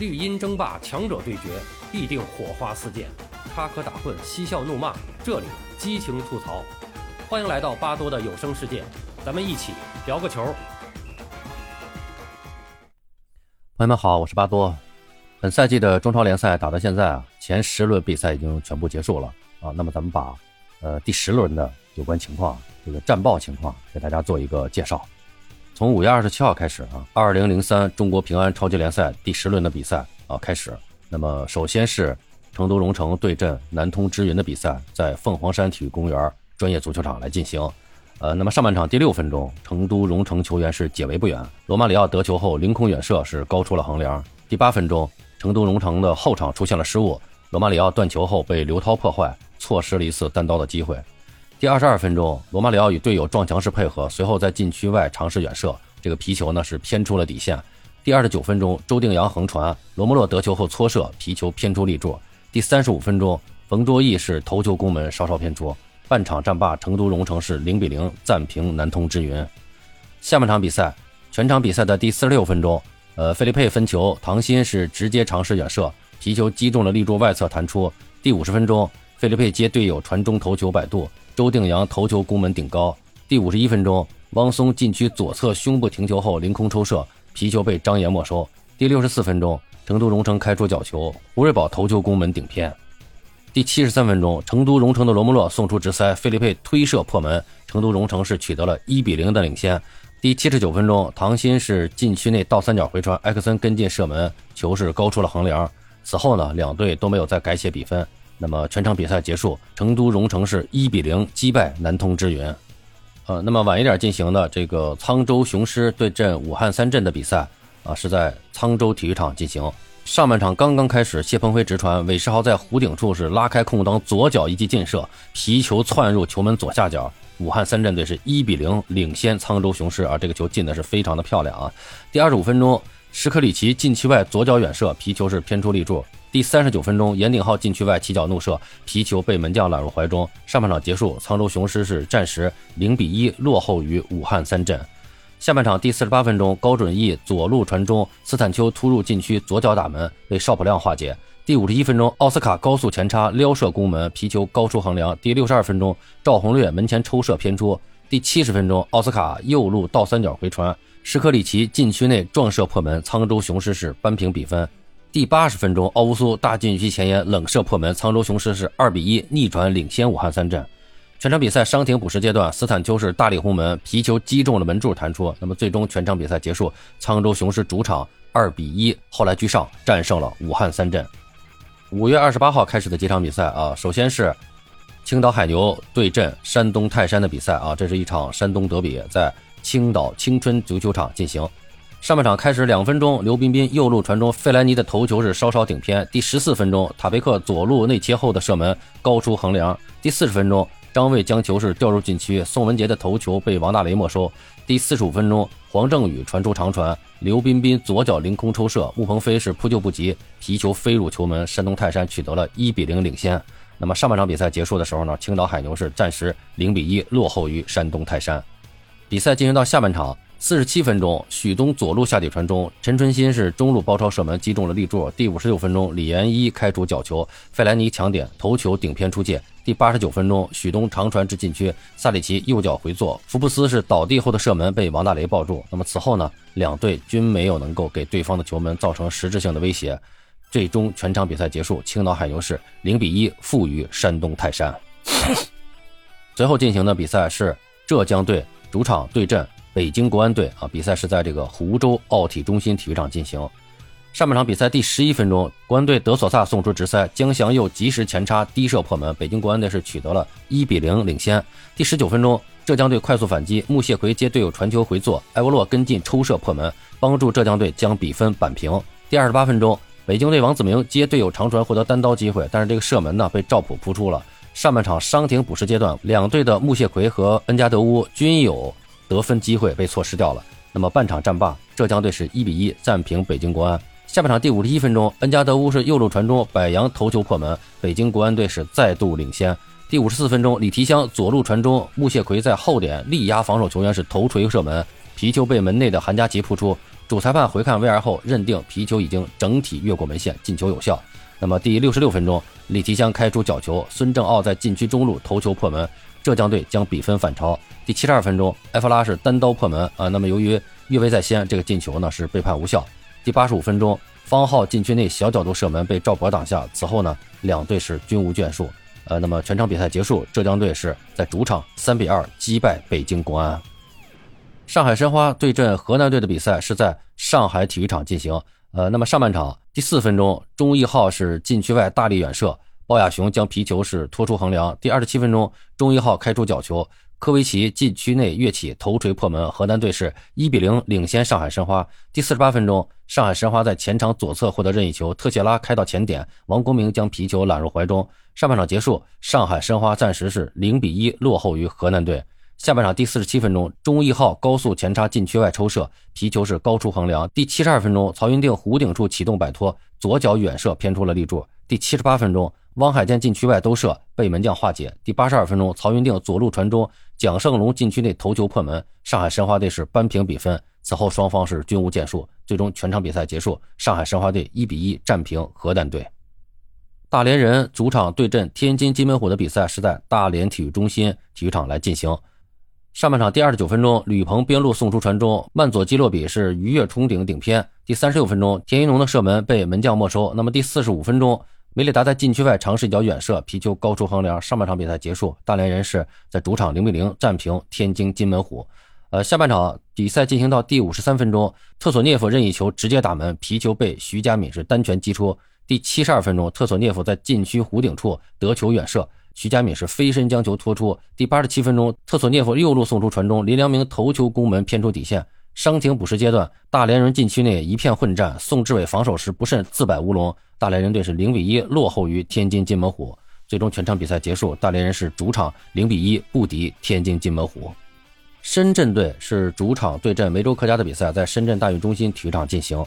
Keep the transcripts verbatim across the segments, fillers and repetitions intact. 绿茵争霸，强者对决，必定火花四溅，插科打诨，嬉笑怒骂，这里激情吐槽。欢迎来到巴多的有声世界，咱们一起聊个球。朋友们好，我是巴多。本赛季的中超联赛打到现在啊，前十轮比赛已经全部结束了啊。那么咱们把呃第十轮的有关情况，这个战报情况，给大家做一个介绍。从五月二十七号开始啊 ,二零零三 中国平安超级联赛第十轮的比赛啊开始。那么首先是成都蓉城对阵南通之云的比赛，在凤凰山体育公园专业足球场来进行。呃那么上半场第六分钟，成都蓉城球员是解围不远，罗马里奥得球后凌空远射是高出了横梁。第八分钟，成都蓉城的后场出现了失误，罗马里奥断球后被刘涛破坏，错失了一次单刀的机会。第二十二分钟，罗马里奥与队友撞墙式配合，随后在禁区外尝试远射，这个皮球呢是偏出了底线。第二十九分钟，周定洋横传，罗莫洛得球后搓射，皮球偏出立柱。第三十五分钟，冯卓毅是头球攻门稍稍偏出。半场战罢，成都蓉城是零比零暂平南通之云。下半场比赛，全场比赛的第四十六分钟，呃，费利佩分球，唐鑫是直接尝试远射，皮球击中了立柱外侧弹出。第五十分钟，费利佩接队友传中头球摆渡，周定洋头球攻门顶高。第五十一分钟，汪松禁区左侧胸部停球后凌空抽射，皮球被张岩没收。第六十四分钟，成都蓉城开出角球，胡瑞宝头球攻门顶偏。第七十三分钟，成都蓉城的罗穆洛送出直塞，费利佩推射破门，成都蓉城是取得了一比零的领先。第七十九分钟，唐鑫是禁区内倒三角回传，埃克森跟进射门，球是高出了横梁。此后呢，两队都没有再改写比分。那么全场比赛结束，成都蓉城是一比零击败南通之云。呃，那么晚一点进行的这个沧州雄狮对阵武汉三镇的比赛啊，是在沧州体育场进行。上半场刚刚开始，谢鹏飞直传，韦世豪在弧顶处是拉开空当，左脚一记劲射，皮球窜入球门左下角。武汉三镇队是一比零领先沧州雄狮啊，这个球进的是非常的漂亮啊。第二十五分钟，史克里奇禁区外左脚远射，皮球是偏出立柱。第三十九分钟，严鼎浩禁区外起脚怒射，皮球被门将揽入怀中。上半场结束，沧州雄狮是暂时零比一落后于武汉三镇。下半场第四十八分钟，高准翼左路传中，斯坦丘突入禁区左脚打门，被邵普亮化解。第五十一分钟，奥斯卡高速前插撩射攻门，皮球高出横梁。第六十二分钟，赵宏略门前抽射偏出。第七十分钟，奥斯卡右路倒三角回传，史克里奇禁区内撞射破门，沧州雄狮是扳平比分。第八十分钟，奥乌苏大禁区前沿冷射破门，沧州雄狮是二比一逆转领先武汉三镇。全场比赛伤停补时阶段，斯坦丘是大力轰门，皮球击中了门柱弹出。那么最终全场比赛结束，沧州雄狮主场二比一后来居上，战胜了武汉三镇。五月二十八号开始的几场比赛啊，首先是青岛海牛对阵山东泰山的比赛啊，这是一场山东德比，在青岛青春足球场进行。上半场开始两分钟，刘彬彬右路传中，费莱尼的头球是稍稍顶偏。第十四分钟，塔佩克左路内切后的射门高出横梁。第四十分钟，张卫将球是掉入禁区，宋文杰的头球被王大雷没收。第四十五分钟，黄正宇传出长传，刘彬彬左脚凌空抽射，穆鹏飞是扑救不及，皮球飞入球门，山东泰山取得了一比零领先。那么上半场比赛结束的时候呢，青岛海牛是暂时零比一落后于山东泰山。比赛进行到下半场四十七分钟，许东左路下底传中，陈春新是中路包抄射门击中了立柱。第五十六分钟，李延一开出角球，费莱尼抢点头球顶偏出界。第八十九分钟，许东长传至禁区，萨里奇右脚回坐，福布斯是倒地后的射门被王大雷抱住。那么此后呢，两队均没有能够给对方的球门造成实质性的威胁。最终全场比赛结束，青岛海牛是零比一负于山东泰山。随后进行的比赛是浙江队主场对阵北京国安队啊，比赛是在这个湖州奥体中心体育场进行。上半场比赛第十一分钟，国安队德索萨送出直塞，姜祥佑及时前插低射破门，北京国安队是取得了一比零领先。第十九分钟，浙江队快速反击，穆谢奎接队友传球回坐，埃沃洛跟进抽射破门，帮助浙江队将比分扳平。第二十八分钟，北京队王子铭接队友长传获得单刀机会，但是这个射门呢被赵普扑出了。上半场伤停补时阶段，两队的穆谢奎和恩加德乌均有得分机会被错失掉了。那么半场战罢，浙江队是一比一暂平北京国安。下半场第五十一分钟，恩加德乌是右路传中，柏杨头球破门，北京国安队是再度领先。第五十四分钟，李提香左路传中，穆谢奎在后点力压防守球员是头锤射门，皮球被门内的韩佳琪扑出。主裁判回看 V R 后认定皮球已经整体越过门线，进球有效。那么第六十六分钟，李提香开出角球，孙正奥在禁区中路头球破门，浙江队将比分反超。第七十二分钟，埃弗拉是单刀破门啊，那么由于越位在先，这个进球呢是被判无效。第八十五分钟，方浩禁区内小角度射门被赵博挡下，此后呢两队是均无眷属。呃，那么全场比赛结束，浙江队是在主场三比二击败北京国安。上海申花对阵河南队的比赛是在上海体育场进行。呃，那么上半场第四分钟，钟毅浩是禁区外大力远射，鲍亚雄将皮球是拖出横梁。第二十七分钟，钟毅浩开出角球，科维奇禁区内跃起头锤破门，河南队是一比零领先上海申花。第四十八分钟，上海申花在前场左侧获得任意球，特谢拉开到前点，王国明将皮球揽入怀中。上半场结束，上海申花暂时是零比一落后于河南队。下半场第四十七分钟，钟毅浩高速前插禁区外抽射，皮球是高出横梁。第七十二分钟，曹云定弧顶处启动摆脱，左脚远射偏出了立柱。第七十八分钟，汪海建禁区外兜射被门将化解。第八十二分钟，曹云定左路传中，蒋胜龙禁区内头球破门，上海申花队是扳平比分，此后双方是均无建树，最终全场比赛结束，上海申花队一比一战平河南队。大连人主场对阵天津金门虎的比赛是在大连体育中心体育场来进行。上半场第二十九分钟，吕鹏边路送出传中，曼佐基洛比是鱼跃冲顶顶偏。第三十六分钟，田一农的射门被门将没收。那么第四十五分钟，梅里达在禁区外尝试一脚远射，皮球高出横梁。上半场比赛结束，大连人是在主场零比零战平天津金门虎。呃，下半场比赛进行到第五十三分钟，特索涅夫任意球直接打门，皮球被徐佳敏是单拳击出。第七十二分钟，特索涅夫在禁区弧顶处得球远射，徐佳敏是飞身将球拖出。第八十七分钟，特索涅夫右路送出传中，林良铭头球攻门偏出底线。伤停补时阶段，大连人禁区内一片混战，宋志伟防守时不慎自摆乌龙，大连人队是零比一落后于天津金门虎。最终全场比赛结束，大连人是主场零比一不敌天津金门虎。深圳队是主场对阵梅州客家的比赛在深圳大运中心体育场进行。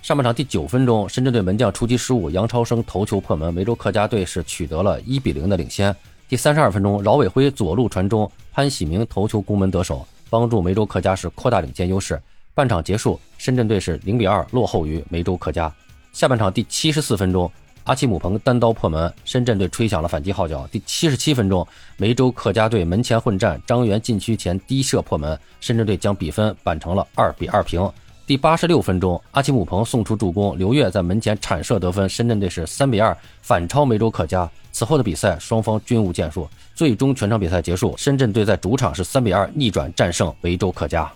上半场第九分钟，深圳队门将出击失误，杨超生头球破门，梅州客家队是取得了一比零的领先。第三十二分钟，饶伟辉左路传中，潘喜明头球攻门得手，帮助梅州客家是扩大领先优势。半场结束，深圳队是零比二落后于梅州客家。下半场第七十四分钟，阿奇姆彭单刀破门，深圳队吹响了反击号角。第七十七分钟，梅州客家队门前混战，张元禁区前低射破门，深圳队将比分扳成了二比二平。第八十六分钟，阿奇姆彭送出助攻，刘越在门前铲射得分，深圳队是三比二反超梅州客家。此后的比赛双方均无建树，最终全场比赛结束，深圳队在主场是三比二逆转战胜梅州客家。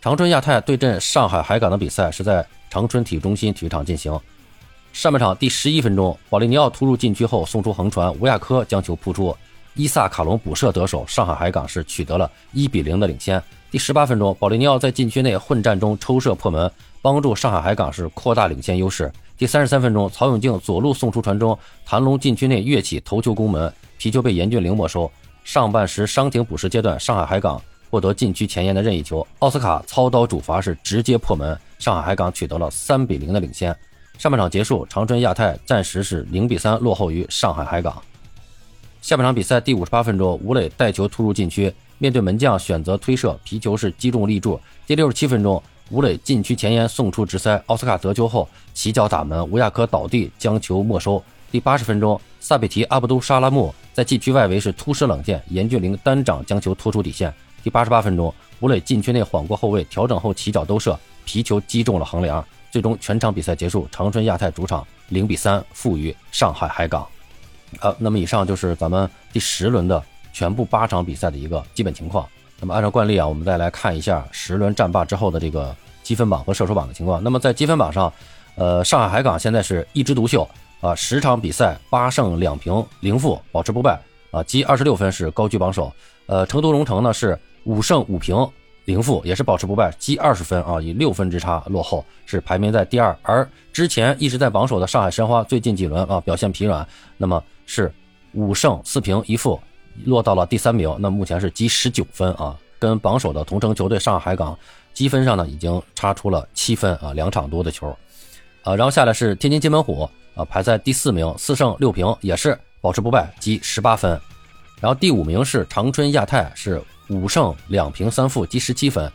长春亚泰对阵上海海港的比赛是在长春体育中心体育场进行。上半场第十一分钟，保利尼奥突入禁区后送出横传，吴亚科将球扑出，伊萨卡隆补射得手，上海海港是取得了一比零的领先。第十八分钟，保利尼奥在禁区内混战中抽射破门，帮助上海海港是扩大领先优势。第三十三分钟，曹永静左路送出传中，谭龙禁区内跃起头球攻门，皮球被严俊凌没收。上半时伤停补时阶段，上海海港获得禁区前沿的任意球，奥斯卡操刀主罚是直接破门，上海海港取得了三比零的领先。上半场结束，长春亚泰暂时是零比三落后于上海海港。下半场比赛第五十八分钟，吴磊带球突入禁区，面对门将选择推射，皮球是击中立柱。第六十七分钟，吴磊禁区前沿送出直塞，奥斯卡得球后起脚打门，吴亚科倒地将球没收。第八十分钟，萨比提阿布都沙拉木在禁区外围是突施冷箭，严俊凌单掌将球拖出底线。第八十八分钟，吴磊禁区内晃过后卫，调整后起脚兜射，皮球击中了横梁。最终全场比赛结束，长春亚泰主场零比三负于上海海港。呃，那么以上就是咱们第十轮的全部八场比赛的一个基本情况。那么按照惯例啊，我们再来看一下十轮战罢之后的这个积分榜和射手榜的情况。那么在积分榜上，呃，上海海港现在是一枝独秀啊，十场比赛八胜两平零负，保持不败啊，积二十六分是高居榜首。呃，成都蓉城呢是五胜五平零负，也是保持不败，积二十分啊，以六分之差落后，是排名在第二。而之前一直在榜首的上海申花最近几轮啊表现疲软，那么是五胜四平一负，落到了第三名，那目前是积十九分啊，跟榜首的同城球队上海海港积分上呢已经差出了七分啊，两场多的球。啊，然后下来是天津金门虎啊，排在第四名，四胜六平，也是保持不败，积十八分。然后第五名是长春亚泰，是五胜两平三负，积十七分。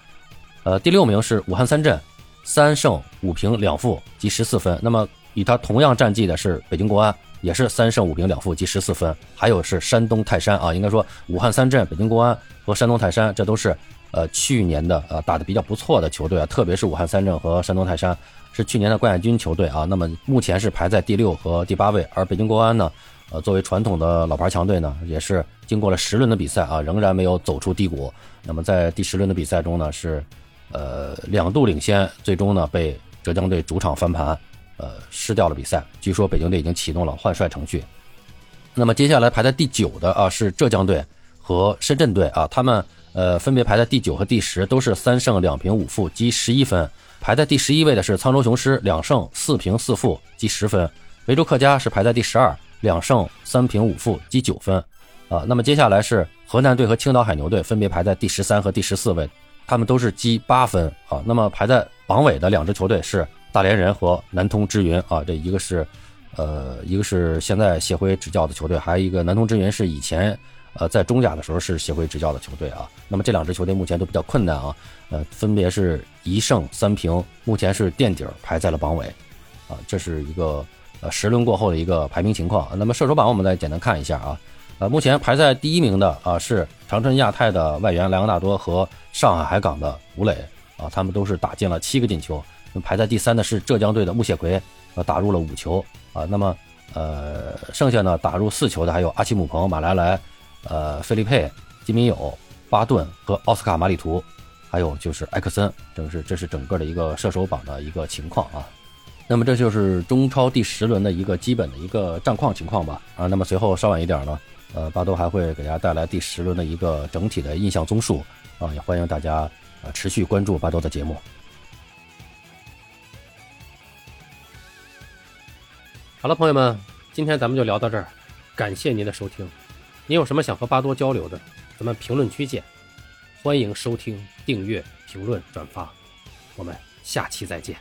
呃，第六名是武汉三镇三胜五平两负及十四分。那么与他同样战绩的是北京国安，也是三胜五平两负及十四分。还有是山东泰山啊，应该说武汉三镇、北京国安和山东泰山，这都是呃去年的呃打得比较不错的球队啊，特别是武汉三镇和山东泰山是去年的冠亚军球队啊。那么目前是排在第六和第八位，而北京国安呢，呃作为传统的老牌强队呢，也是经过了十轮的比赛啊，仍然没有走出低谷。那么在第十轮的比赛中呢，是呃两度领先，最终呢被浙江队主场翻盘，呃失掉了比赛。据说北京队已经启动了换帅程序。那么接下来排在第九的啊是浙江队和深圳队啊，他们呃分别排在第九和第十，都是三胜两平五负积十一分。排在第十一位的是沧州雄狮，两胜四平四负积十分。维州客家是排在第十二，两胜三平五负积九分。啊，那么接下来是河南队和青岛海牛队，分别排在第十三和第十四位，他们都是积八分啊。那么排在榜尾的两支球队是大连人和南通之云啊，这一个是呃一个是现在协会执教的球队，还有一个南通之云是以前呃在中甲的时候是协会执教的球队啊。那么这两支球队目前都比较困难啊，呃分别是一胜三平，目前是垫底排在了榜尾啊，这是一个呃十轮过后的一个排名情况。那么射手榜我们再简单看一下啊。呃，目前排在第一名的啊是长春亚泰的外援莱昂纳多和上海海港的吴磊啊，他们都是打进了七个进球。那么排在第三的是浙江队的穆谢奎，呃、啊，打入了五球啊。那么呃，剩下呢打入四球的还有阿奇姆彭、马莱莱、呃，费利佩、金敏友、巴顿和奥斯卡马里图，还有就是埃克森。这是这是整个的一个射手榜的一个情况啊。那么这就是中超第十轮的一个基本的一个战况情况吧啊。那么随后稍晚一点呢，呃，巴豆还会给大家带来第十轮的一个整体的印象综述啊，也欢迎大家呃持续关注巴豆的节目。好了，朋友们，今天咱们就聊到这儿，感谢您的收听。您有什么想和巴多交流的，咱们评论区见。欢迎收听、订阅、评论、转发，我们下期再见。